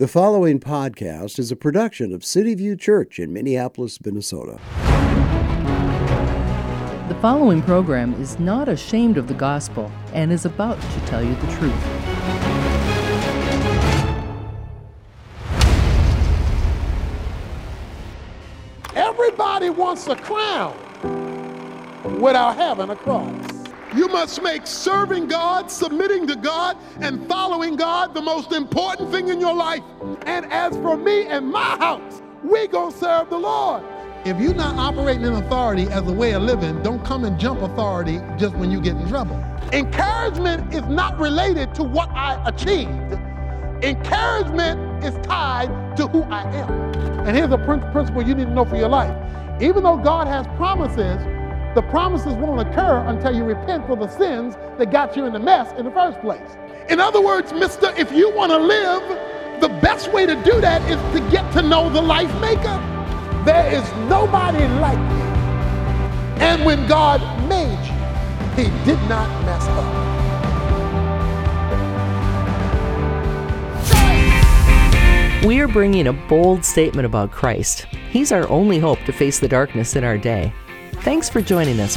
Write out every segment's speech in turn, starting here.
The following podcast is a production of City View Church in Minneapolis, Minnesota. The following program is not ashamed of the gospel and is about to tell you the truth. Everybody wants a crown without having a cross. You must make serving God, submitting to God, and following God the most important thing in your life. And as for me and my house, we gonna serve the Lord. If you're not operating in authority as a way of living, don't come and jump authority just when you get in trouble. Encouragement is not related to what I achieved. Encouragement is tied to who I am. And here's a principle you need to know for your life. Even though God has promises, the promises won't occur until you repent for the sins that got you in the mess in the first place. In other words, mister, if you want to live, the best way to do that is to get to know the life maker. There is nobody like you. And when God made you, he did not mess up. We are bringing a bold statement about Christ. He's our only hope to face the darkness in our day. Thanks for joining us.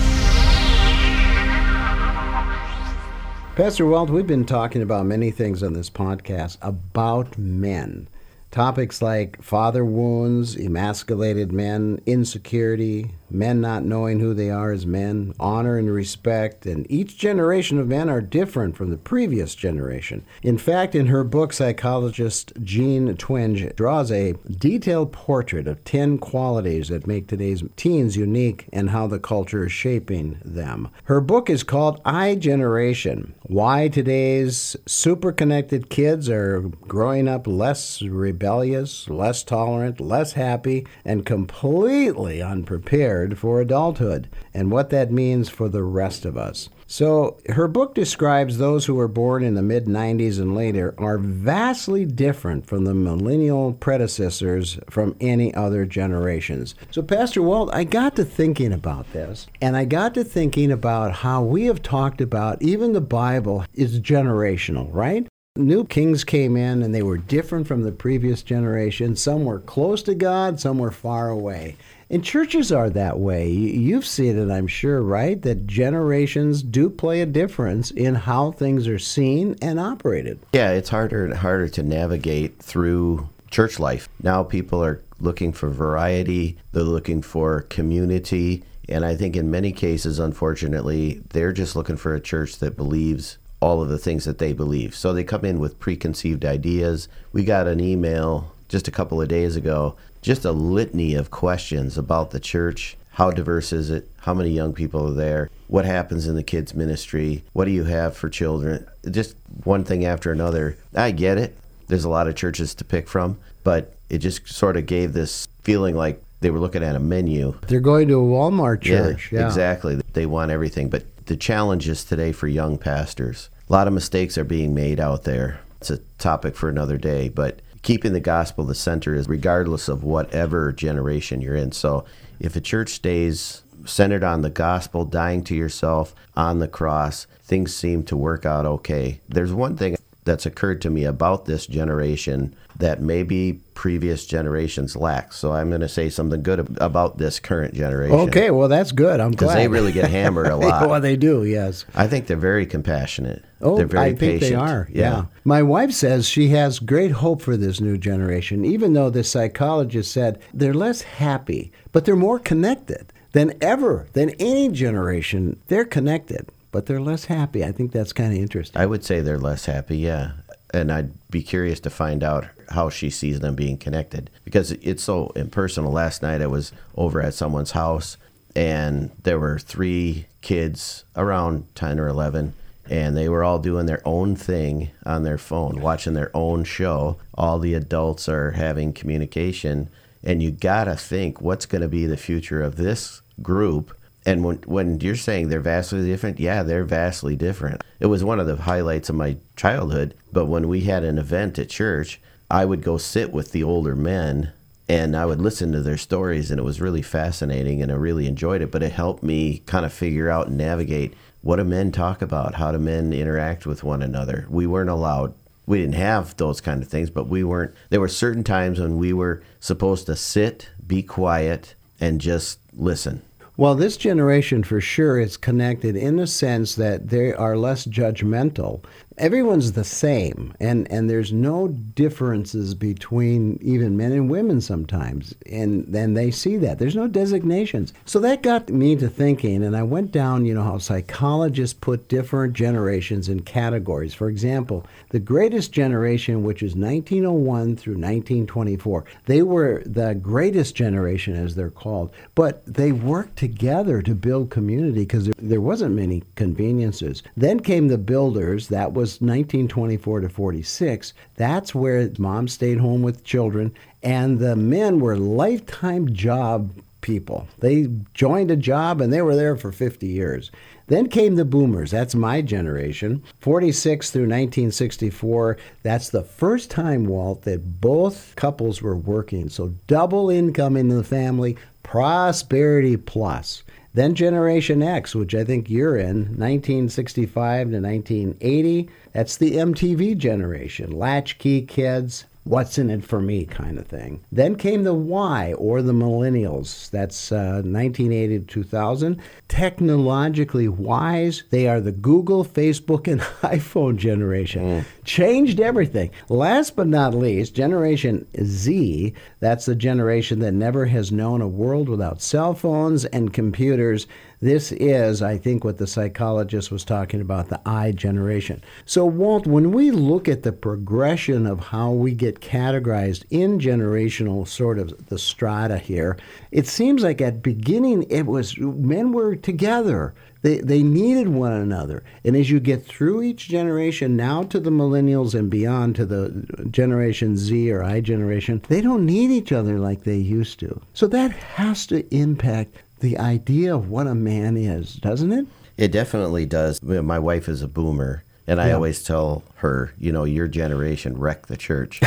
Pastor Walt, we've been talking about many things on this podcast about men. Topics like father wounds, emasculated men, insecurity, men not knowing who they are as men, honor and respect, and each generation of men are different from the previous generation. In fact, in her book, psychologist Jean Twenge draws a detailed portrait of 10 qualities that make today's teens unique and how the culture is shaping them. Her book is called I-Generation, Why Today's Super-Connected Kids Are Growing Up Less Rebellious, Less Tolerant, Less Happy, and Completely Unprepared for adulthood, and what that means for the rest of us. So her book describes those who were born in the mid-90s and later are vastly different from the millennial predecessors from any other generations. So Pastor Walt, I got to thinking about this, and I got to thinking about how we have talked about even the Bible is generational, right? New kings came in and they were different from the previous generation. Some were close to God, some were far away. And churches are that way. You've seen it, I'm sure, right? That generations do play a difference in how things are seen and operated. Yeah, it's harder and harder to navigate through church life. Now people are looking for variety. They're looking for community. And I think in many cases, unfortunately, they're just looking for a church that believes all of the things that they believe. So they come in with preconceived ideas. We got an email just a couple of days ago, just a litany of questions about the church. How diverse is it? How many young people are there? What happens in the kids' ministry? What do you have for children? Just one thing after another. I get it. There's a lot of churches to pick from, but it just sort of gave this feeling like they were looking at a menu. They're going to a Walmart church. Yeah, exactly. They want everything. But the challenge is today for young pastors. A lot of mistakes are being made out there. It's a topic for another day, but keeping the gospel the center is regardless of whatever generation you're in. So if a church stays centered on the gospel, dying to yourself on the cross, things seem to work out okay. There's one thing that's occurred to me about this generation that maybe previous generations lack. So I'm going to say something good about this current generation. Okay, well, that's good. I'm glad. Because they really get hammered a lot. Well, they do, yes. I think they're very compassionate. Oh, they're very patient. Think they are, yeah. My wife says she has great hope for this new generation, even though the psychologist said they're less happy, but they're more connected than ever, than any generation. They're connected, but they're less happy. I think that's kind of interesting. I would say they're less happy, yeah. And I'd be curious to find out how she sees them being connected, because it's so impersonal. Last night I was over at someone's house, and there were 3 kids around 10 or 11, and they were all doing their own thing on their phone, watching their own show. All the adults are having communication, and you gotta think, what's gonna be the future of this group? And when you're saying they're vastly different, yeah, they're vastly different. It was one of the highlights of my childhood, but when we had an event at church, I would go sit with the older men and I would listen to their stories, and it was really fascinating and I really enjoyed it, but it helped me kind of figure out and navigate, what do men talk about? How do men interact with one another? We weren't allowed we didn't have those kind of things, but we weren't. There were certain times when we were supposed to sit, be quiet, and just listen. Well, this generation for sure is connected in the sense that they are less judgmental. Everyone's the same, and there's no differences between even men and women sometimes, and they see that. There's no designations. So that got me to thinking, and I went down, you know, how psychologists put different generations in categories. For example, the greatest generation, which is 1901 through 1924, they were the greatest generation, as they're called, but they worked together to build community because there wasn't many conveniences. Then came the builders. That was 1924 to 46. That's where mom stayed home with children, and the men were lifetime job people. They joined a job and they were there for 50 years. Then came the boomers. That's my generation. 46 through 1964, that's the first time, Walt, that both couples were working. So double income in the family, prosperity plus. Then Generation X, which I think you're in, 1965 to 1980. That's the MTV generation, latchkey kids, what's in it for me kind of thing. Then came the Y, or the millennials. That's 1980 to 2000. Technologically wise, they are the Google, Facebook, and iPhone generation. Changed everything. Last but not least, Generation Z, that's the generation that never has known a world without cell phones and computers. This is, I think, what the psychologist was talking about, the I-Generation. So, Walt, when we look at the progression of how we get categorized in generational sort of the strata here, it seems like at beginning it was men were together. They needed one another. And as you get through each generation, now to the millennials and beyond to the Generation Z or I-Generation, they don't need each other like they used to. So that has to impact the idea of what a man is, doesn't it? It definitely does. My wife is a boomer, and I always tell her, you know, your generation wrecked the church.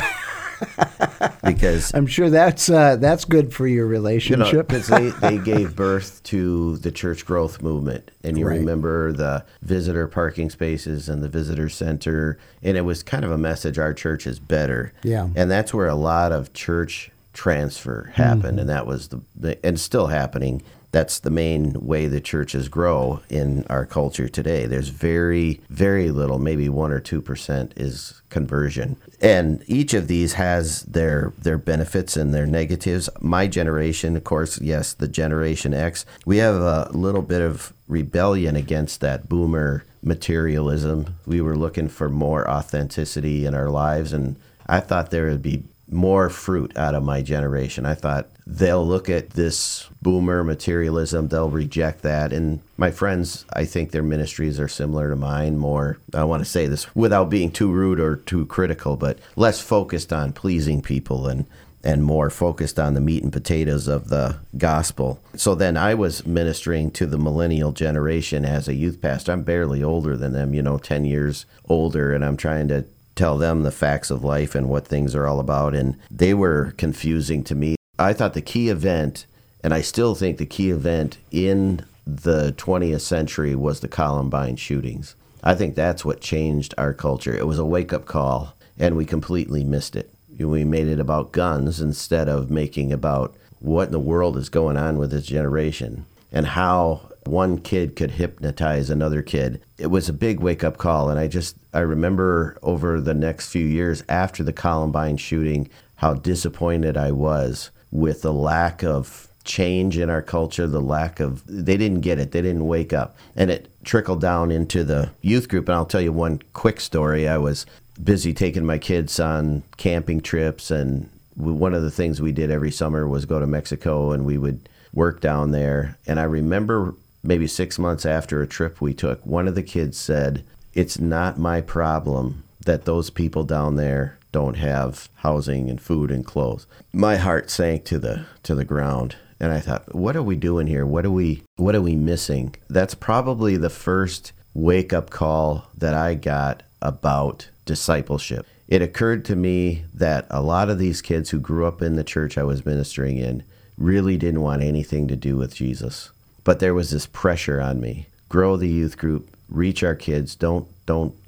Because I'm sure that's good for your relationship. Because you know, they gave birth to the church growth movement. And you remember the visitor parking spaces and the visitor center. And it was kind of a message, our church is better. Yeah. And that's where a lot of church transfer happened. And that was and still happening. That's the main way the churches grow in our culture today. There's very, very little, maybe 1 or 2% is conversion. And each of these has their benefits and their negatives. My generation, of course, yes, the Generation X, we have a little bit of rebellion against that boomer materialism. We were looking for more authenticity in our lives, and I thought there would be more fruit out of my generation. I thought they'll look at this boomer materialism, they'll reject that. And my friends, I think their ministries are similar to mine, more, I want to say this without being too rude or too critical, but less focused on pleasing people and more focused on the meat and potatoes of the gospel. So then I was ministering to the millennial generation as a youth pastor. I'm barely older than them, you know, 10 years older, and I'm trying to tell them the facts of life and what things are all about. And they were confusing to me. I thought the key event, and I still think the key event in the 20th century was the Columbine shootings. I think that's what changed our culture. It was a wake-up call, and we completely missed it. We made it about guns instead of making about what in the world is going on with this generation and how one kid could hypnotize another kid. It was a big wake-up call, and I remember over the next few years after the Columbine shooting how disappointed I was with the lack of change in our culture, they didn't get it, they didn't wake up. And it trickled down into the youth group, and I'll tell you one quick story. I was busy taking my kids on camping trips, and one of the things we did every summer was go to Mexico, and we would work down there. And I remember maybe 6 months after a trip we took, one of the kids said, "It's not my problem that those people down there don't have housing and food and clothes." My heart sank to the ground, and I thought, what are we doing here? What are we missing? That's probably the first wake-up call that I got about discipleship. It occurred to me that a lot of these kids who grew up in the church I was ministering in really didn't want anything to do with Jesus. But there was this pressure on me. Grow the youth group, reach our kids, don't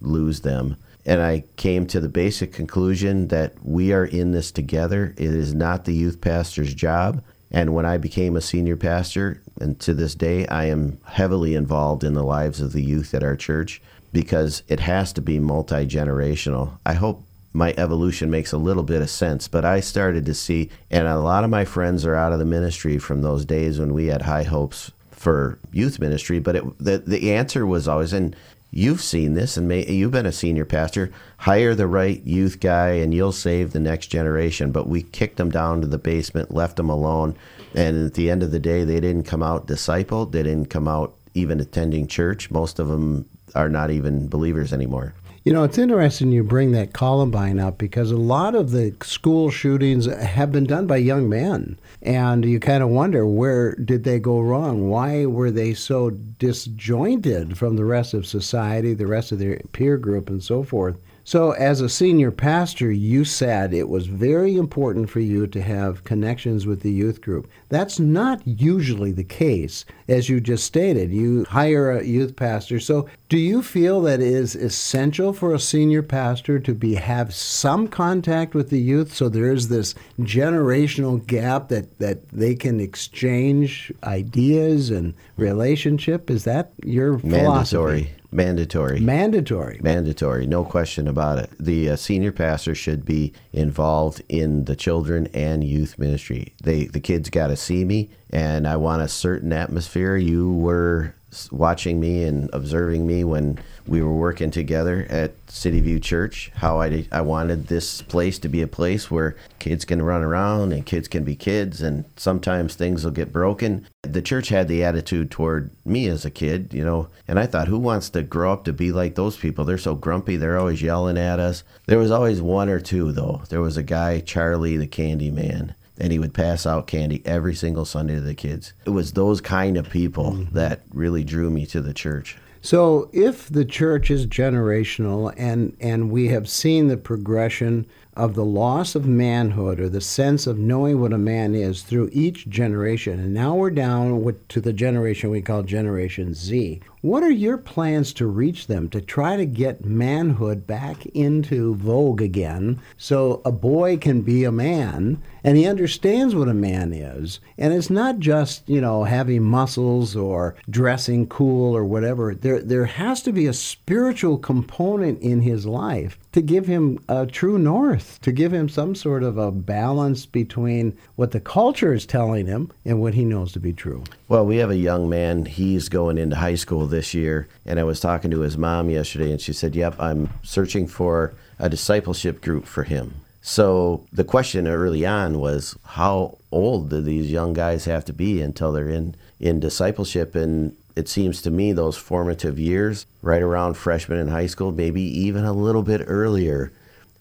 lose them. And I came to the basic conclusion that we are in this together. It is not the youth pastor's job. And when I became a senior pastor, and to this day, I am heavily involved in the lives of the youth at our church because it has to be multi-generational. I hope my evolution makes a little bit of sense, but I started to see, and a lot of my friends are out of the ministry from those days when we had high hopes for youth ministry, but the answer was always, and you've seen this, and you've been a senior pastor, hire the right youth guy and you'll save the next generation. But we kicked them down to the basement, left them alone, and at the end of the day, they didn't come out discipled, they didn't come out even attending church. Most of them are not even believers anymore. You know, it's interesting you bring that Columbine up because a lot of the school shootings have been done by young men. And you kind of wonder, where did they go wrong? Why were they so disjointed from the rest of society, the rest of their peer group, and so forth? So as a senior pastor, you said it was very important for you to have connections with the youth group. That's not usually the case. As you just stated, you hire a youth pastor. So do you feel that it is essential for a senior pastor to have some contact with the youth so there is this generational gap that they can exchange ideas and relationship? Is that your philosophy? Mandatory, no question about it. The senior pastor should be involved in the children and youth ministry. The kids got to see me, and I want a certain atmosphere. You were watching me and observing me when we were working together at City View Church, how I wanted this place to be a place where kids can run around and kids can be kids, and sometimes things will get broken. The church had the attitude toward me as a kid, you know, and I thought, who wants to grow up to be like those people? They're so grumpy. They're always yelling at us. There was always one or two, though. There was a guy, Charlie the Candyman, and he would pass out candy every single Sunday to the kids. It was those kind of people that really drew me to the church. So if the church is generational and we have seen the progression of the loss of manhood or the sense of knowing what a man is through each generation, and now we're down to the generation we call Generation Z, what are your plans to reach them to try to get manhood back into vogue again so a boy can be a man and he understands what a man is? And it's not just, you know, having muscles or dressing cool or whatever. There has to be a spiritual component in his life to give him a true north, to give him some sort of a balance between what the culture is telling him and what he knows to be true. Well, we have a young man. He's going into high school this year, and I was talking to his mom yesterday, and she said, yep, I'm searching for a discipleship group for him. So the question early on was, how old do these young guys have to be until they're in discipleship? And it seems to me those formative years, right around freshman in high school, maybe even a little bit earlier.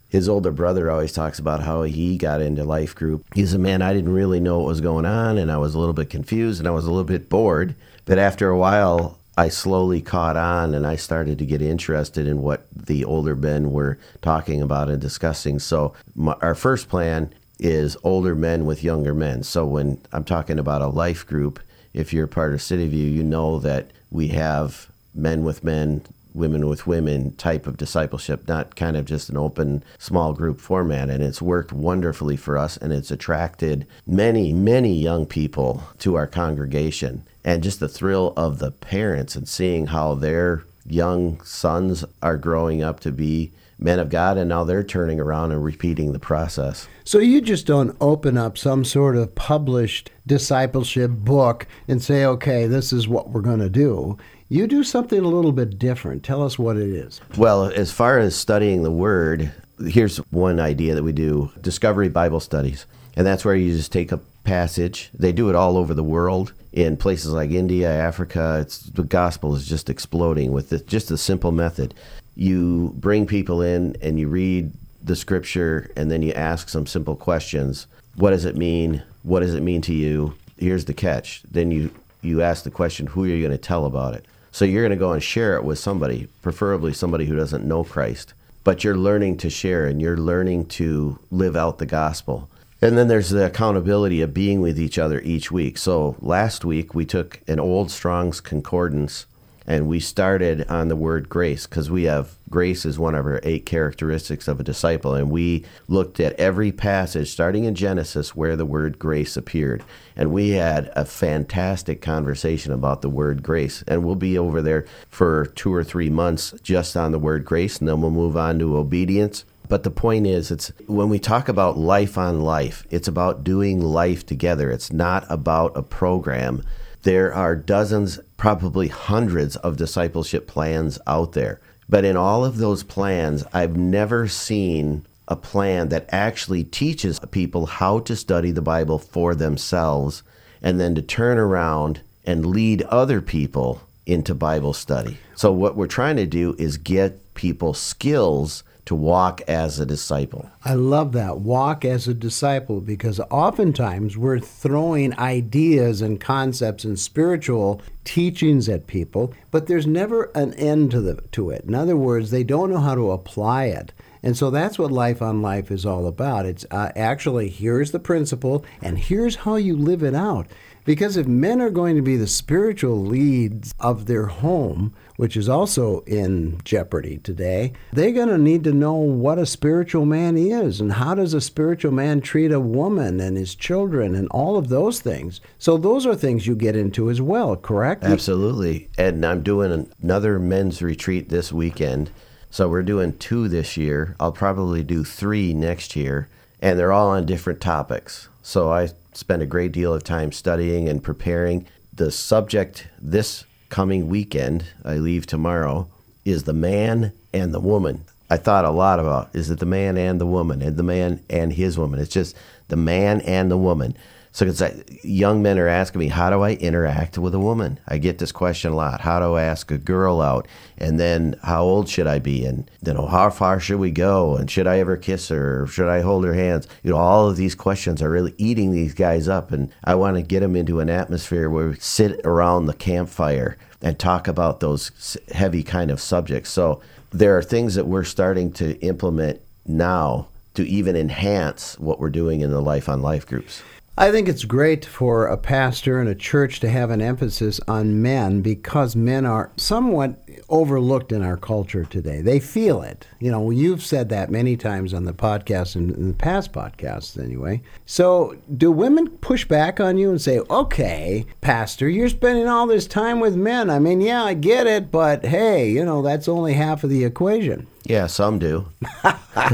His older brother always talks about how he got into life group. He's a man, I didn't really know what was going on, and I was a little bit confused, and I was a little bit bored. But after a while, I slowly caught on, and I started to get interested in what the older men were talking about and discussing. So our first plan is older men with younger men. So when I'm talking about a life group, if you're part of City View, you know that we have men with men, women with women type of discipleship, not kind of just an open small group format. And it's worked wonderfully for us, and it's attracted many, many young people to our congregation. And just the thrill of the parents and seeing how their young sons are growing up to be men of God, and now they're turning around and repeating the process. So you just don't open up some sort of published discipleship book and say, okay, this is what we're going to do. You do something a little bit different. Tell us what it is. Well, as far as studying the Word, here's one idea that we do, Discovery Bible Studies. And that's where you just take a passage. They do it all over the world in places like India, Africa. The gospel is just exploding with just a simple method. You bring people in and you read the scripture, and then you ask some simple questions. What does it mean? What does it mean to you? Here's the catch. Then you ask the question, who are you going to tell about it? So you're going to go and share it with somebody, preferably somebody who doesn't know Christ. But you're learning to share, and you're learning to live out the gospel. And then there's the accountability of being with each other each week. So last week we took an old Strong's Concordance, And we started on the word grace, because we have grace is one of our 8 characteristics of a disciple. And we looked at every passage, starting in Genesis, where the word grace appeared. And we had a fantastic conversation about the word grace. And we'll be over there for 2 or 3 months just on the word grace, and then we'll move on to obedience. But the point is, it's when we talk about life on life, it's about doing life together. It's not about a program. There are dozens, probably hundreds of discipleship plans out there. But in all of those plans, I've never seen a plan that actually teaches people how to study the Bible for themselves and then to turn around and lead other people into Bible study. So what we're trying to do is get people skills to walk as a disciple. I love that, walk as a disciple, because oftentimes we're throwing ideas and concepts and spiritual teachings at people, but there's never an end to it. In other words, they don't know how to apply it. And so that's what Life on Life is all about. It's actually, here's the principle, and here's how you live it out. Because if men are going to be the spiritual leads of their home, which is also in jeopardy today, they're going to need to know what a spiritual man is, and how does a spiritual man treat a woman and his children and all of those things. So those are things you get into as well, correct? Absolutely. And I'm doing another men's retreat this weekend. So we're doing 2 this year. I'll probably do 3 next year. And they're all on different topics. So I spend a great deal of time studying and preparing. The subject this coming weekend, I leave tomorrow, is the man and the woman. I thought a lot about, is it the man and the woman, and the man and his woman? It's just the man and the woman. So it's like young men are asking me, how do I interact with a woman? I get this question a lot. How do I ask a girl out? And then how old should I be? And then how far should we go? And should I ever kiss her? Or should I hold her hands? You know, all of these questions are really eating these guys up. And I want to get them into an atmosphere where we sit around the campfire and talk about those heavy kind of subjects. So there are things that we're starting to implement now to even enhance what we're doing in the Life on Life groups. I think it's great for a pastor and a church to have an emphasis on men, because men are somewhat overlooked in our culture today. They feel it. You know, you've said that many times on the podcast, and in the past podcasts anyway. So do women push back on you and say, okay, pastor, you're spending all this time with men. I mean, yeah, I get it, but hey, you know, that's only half of the equation. Yeah, some do.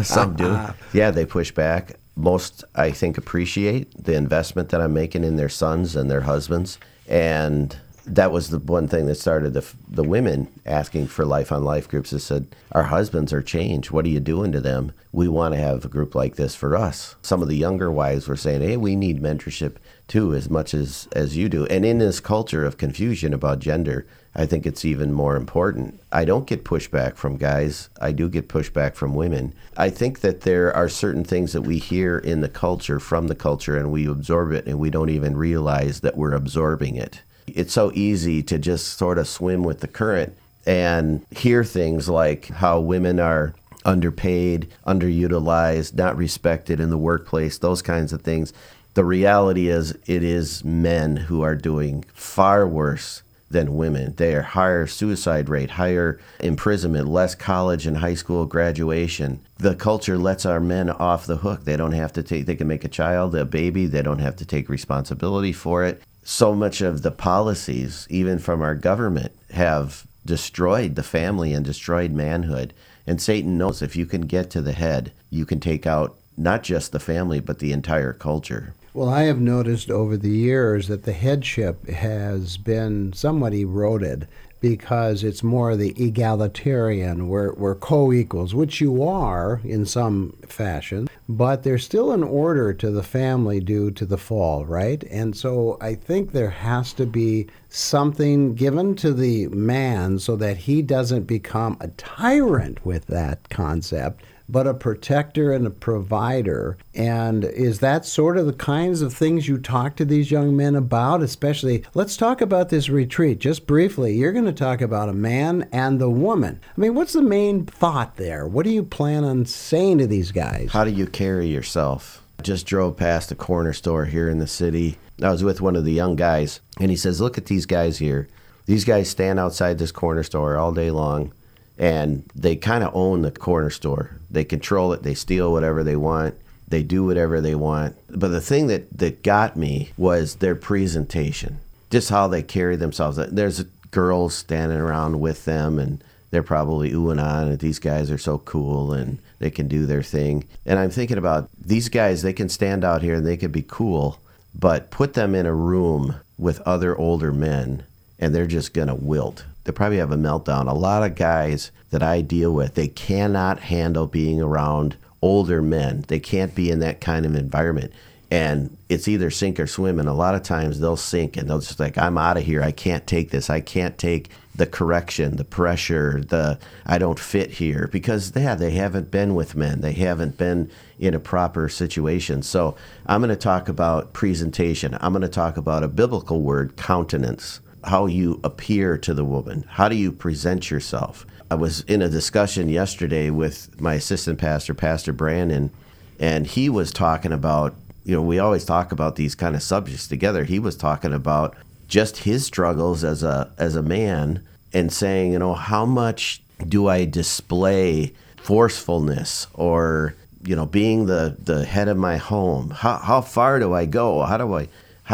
Some do. Yeah, they push back. Most, I think, appreciate the investment that I'm making in their sons and their husbands. And that was the one thing that started the women asking for Life on Life groups. They said, our husbands are changed. What are you doing to them? We want to have a group like this for us. Some of the younger wives were saying, hey, we need mentorship too, as much as you do. And in this culture of confusion about gender, I think it's even more important. I don't get pushback from guys. I do get pushback from women. I think that there are certain things that we hear in the culture, from the culture, and we absorb it, and we don't even realize that we're absorbing it. It's so easy to just sort of swim with the current and hear things like how women are underpaid, underutilized, not respected in the workplace, those kinds of things. The reality is, it is men who are doing far worse than women. They are higher suicide rate, higher imprisonment, less college and high school graduation. The culture lets our men off the hook. They don't have to take, they can make a child, a baby, they don't have to take responsibility for it. So much of the policies, even from our government, have destroyed the family and destroyed manhood. And Satan knows if you can get to the head, you can take out not just the family, but the entire culture. Well, I have noticed over the years that the headship has been somewhat eroded, because it's more the egalitarian, we're co-equals, which you are in some fashion, but there's still an order to the family due to the fall, right? And so I think there has to be something given to the man so that he doesn't become a tyrant with that concept, but a protector and a provider. And is that sort of the kinds of things you talk to these young men about? Especially, let's talk about this retreat just briefly. You're going to talk about a man and the woman. I mean, what's the main thought there? What do you plan on saying to these guys? How do you carry yourself? I just drove past a corner store here in the city. I was with one of the young guys, and he says, look at these guys here. These guys stand outside this corner store all day long, and they kind of own the corner store. They control it. They steal whatever they want. They do whatever they want. But the thing that got me was their presentation, just how they carry themselves. There's girls standing around with them, and they're probably ooh and on, and these guys are so cool, and they can do their thing. And I'm thinking about these guys, they can stand out here, and they could be cool, but put them in a room with other older men, and they're just going to wilt. They probably have a meltdown. A lot of guys that I deal with, they cannot handle being around older men. They can't be in that kind of environment. And it's either sink or swim, and a lot of times they'll sink, and they'll just like, I'm out of here. I can't take this. I can't take the correction, the pressure, I don't fit here. Because they haven't been with men. They haven't been in a proper situation. So I'm going to talk about presentation. I'm going to talk about a biblical word, countenance, how you appear to the woman. How do you present yourself? I was in a discussion yesterday with my assistant pastor, Pastor Brandon, and he was talking about, you know, we always talk about these kind of subjects together. He was talking about just his struggles as a man and saying, you know, how much do I display forcefulness or, you know, being the head of my home? How far do I go? How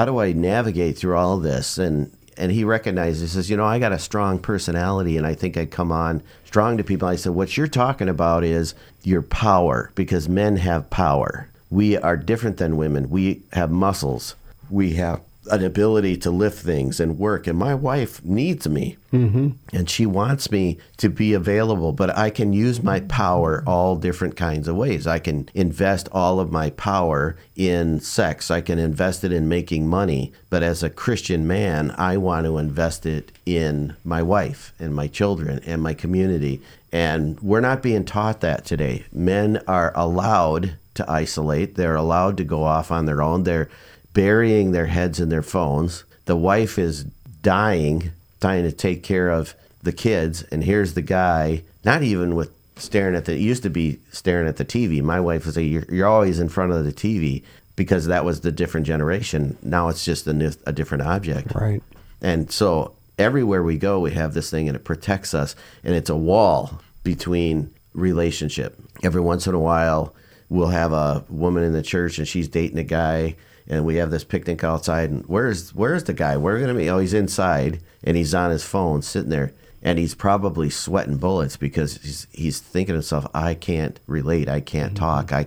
do I navigate through all this? And he recognized, he says, you know, I got a strong personality, and I think I come on strong to people. I said, what you're talking about is your power, because men have power. We are different than women. We have muscles. We have an ability to lift things and work. And my wife needs me, mm-hmm. and she wants me to be available, but I can use my power all different kinds of ways. I can invest all of my power in sex. I can invest it in making money. But as a Christian man, I want to invest it in my wife and my children and my community. And we're not being taught that today. Men are allowed to isolate. They're allowed to go off on their own. They're burying their heads in their phones. The wife is dying, trying to take care of the kids. And here's the guy, not even with staring at the, it used to be staring at the TV. My wife would say, you're always in front of the TV, because that was the different generation. Now it's just a different object. Right. And so everywhere we go, we have this thing, and it protects us. And it's a wall between relationship. Every once in a while, we'll have a woman in the church, and she's dating a guy, and we have this picnic outside, and where's the guy? We're going to be, oh, he's inside, and he's on his phone sitting there, and he's probably sweating bullets, because he's thinking to himself, I can't relate, I can't talk, I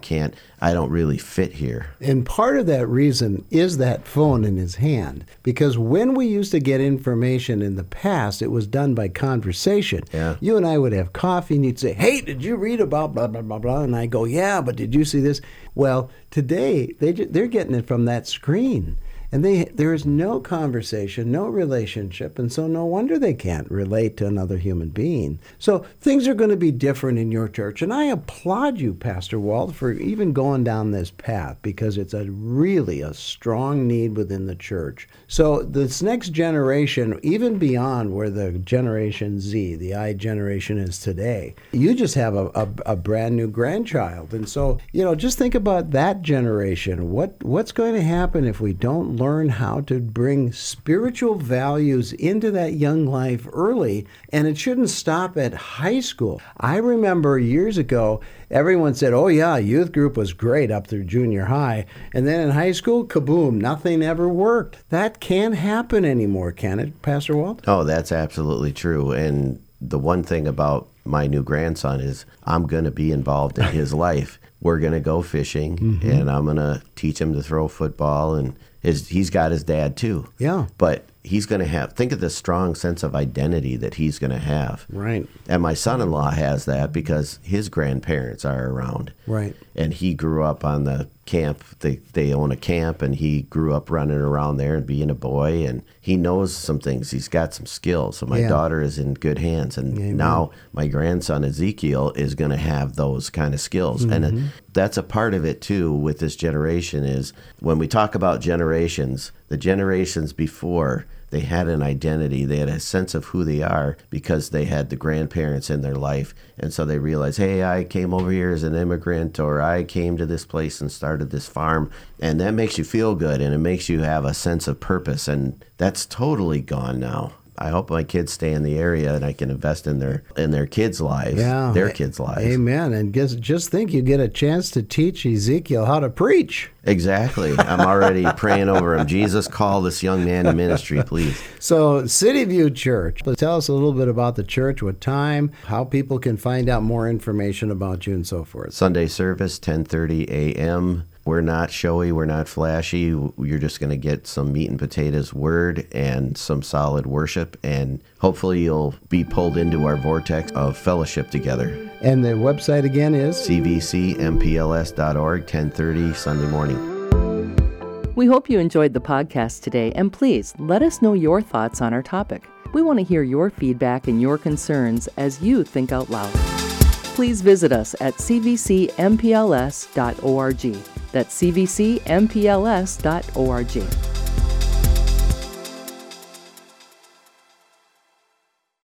don't really fit here. And part of that reason is that phone in his hand, because when we used to get information in the past, it was done by conversation. Yeah. You and I would have coffee, and you'd say, hey, did you read about blah, blah, blah, blah? And I go, yeah, but did you see this? Well, today, they're getting it from that screen. And there is no conversation, no relationship, and so no wonder they can't relate to another human being. So things are going to be different in your church. And I applaud you, Pastor Walt, for even going down this path, because it's really a strong need within the church. So this next generation, even beyond where the Generation Z, the I-Generation is today, you just have a brand new grandchild. And so, you know, just think about that generation. What's going to happen if we don't learn how to bring spiritual values into that young life early? And it shouldn't stop at high school. I remember years ago, everyone said, oh yeah, youth group was great up through junior high. And then in high school, kaboom, nothing ever worked. That can't happen anymore, can it, Pastor Walt? Oh, that's absolutely true. And the one thing about my new grandson is I'm going to be involved in his life. We're going to go fishing, mm-hmm. and I'm going to teach him to throw football, and he's got his dad too. Yeah. But he's going to have, think of the strong sense of identity that he's going to have. Right. And my son-in-law has that because his grandparents are around. Right. And he grew up on the camp. They own a camp, and he grew up running around there and being a boy, and he knows some things. He's got some skills. So my daughter is in good hands, and Amen. Now my grandson Ezekiel is going to have those kind of skills. Mm-hmm. And that's a part of it too with this generation, is when we talk about generations, the generations before, they had an identity. They had a sense of who they are because they had the grandparents in their life. And so they realized, hey, I came over here as an immigrant, or I came to this place and started this farm. And that makes you feel good, and it makes you have a sense of purpose. And that's totally gone now. I hope my kids stay in the area and I can invest in their kids' lives, their kids' lives. Amen. And just think, you get a chance to teach Ezekiel how to preach. Exactly. I'm already praying over him. Jesus, call this young man to ministry, please. So, City View Church, tell us a little bit about the church, what time, how people can find out more information about you and so forth. Sunday service, 10:30 a.m., We're not showy, we're not flashy. You're just going to get some meat and potatoes word and some solid worship, and hopefully you'll be pulled into our vortex of fellowship together. And the website again is? cvcmpls.org, 10:30 Sunday morning. We hope you enjoyed the podcast today, and please let us know your thoughts on our topic. We want to hear your feedback and your concerns as you think out loud. Please visit us at cvcmpls.org. That's cvcmpls.org.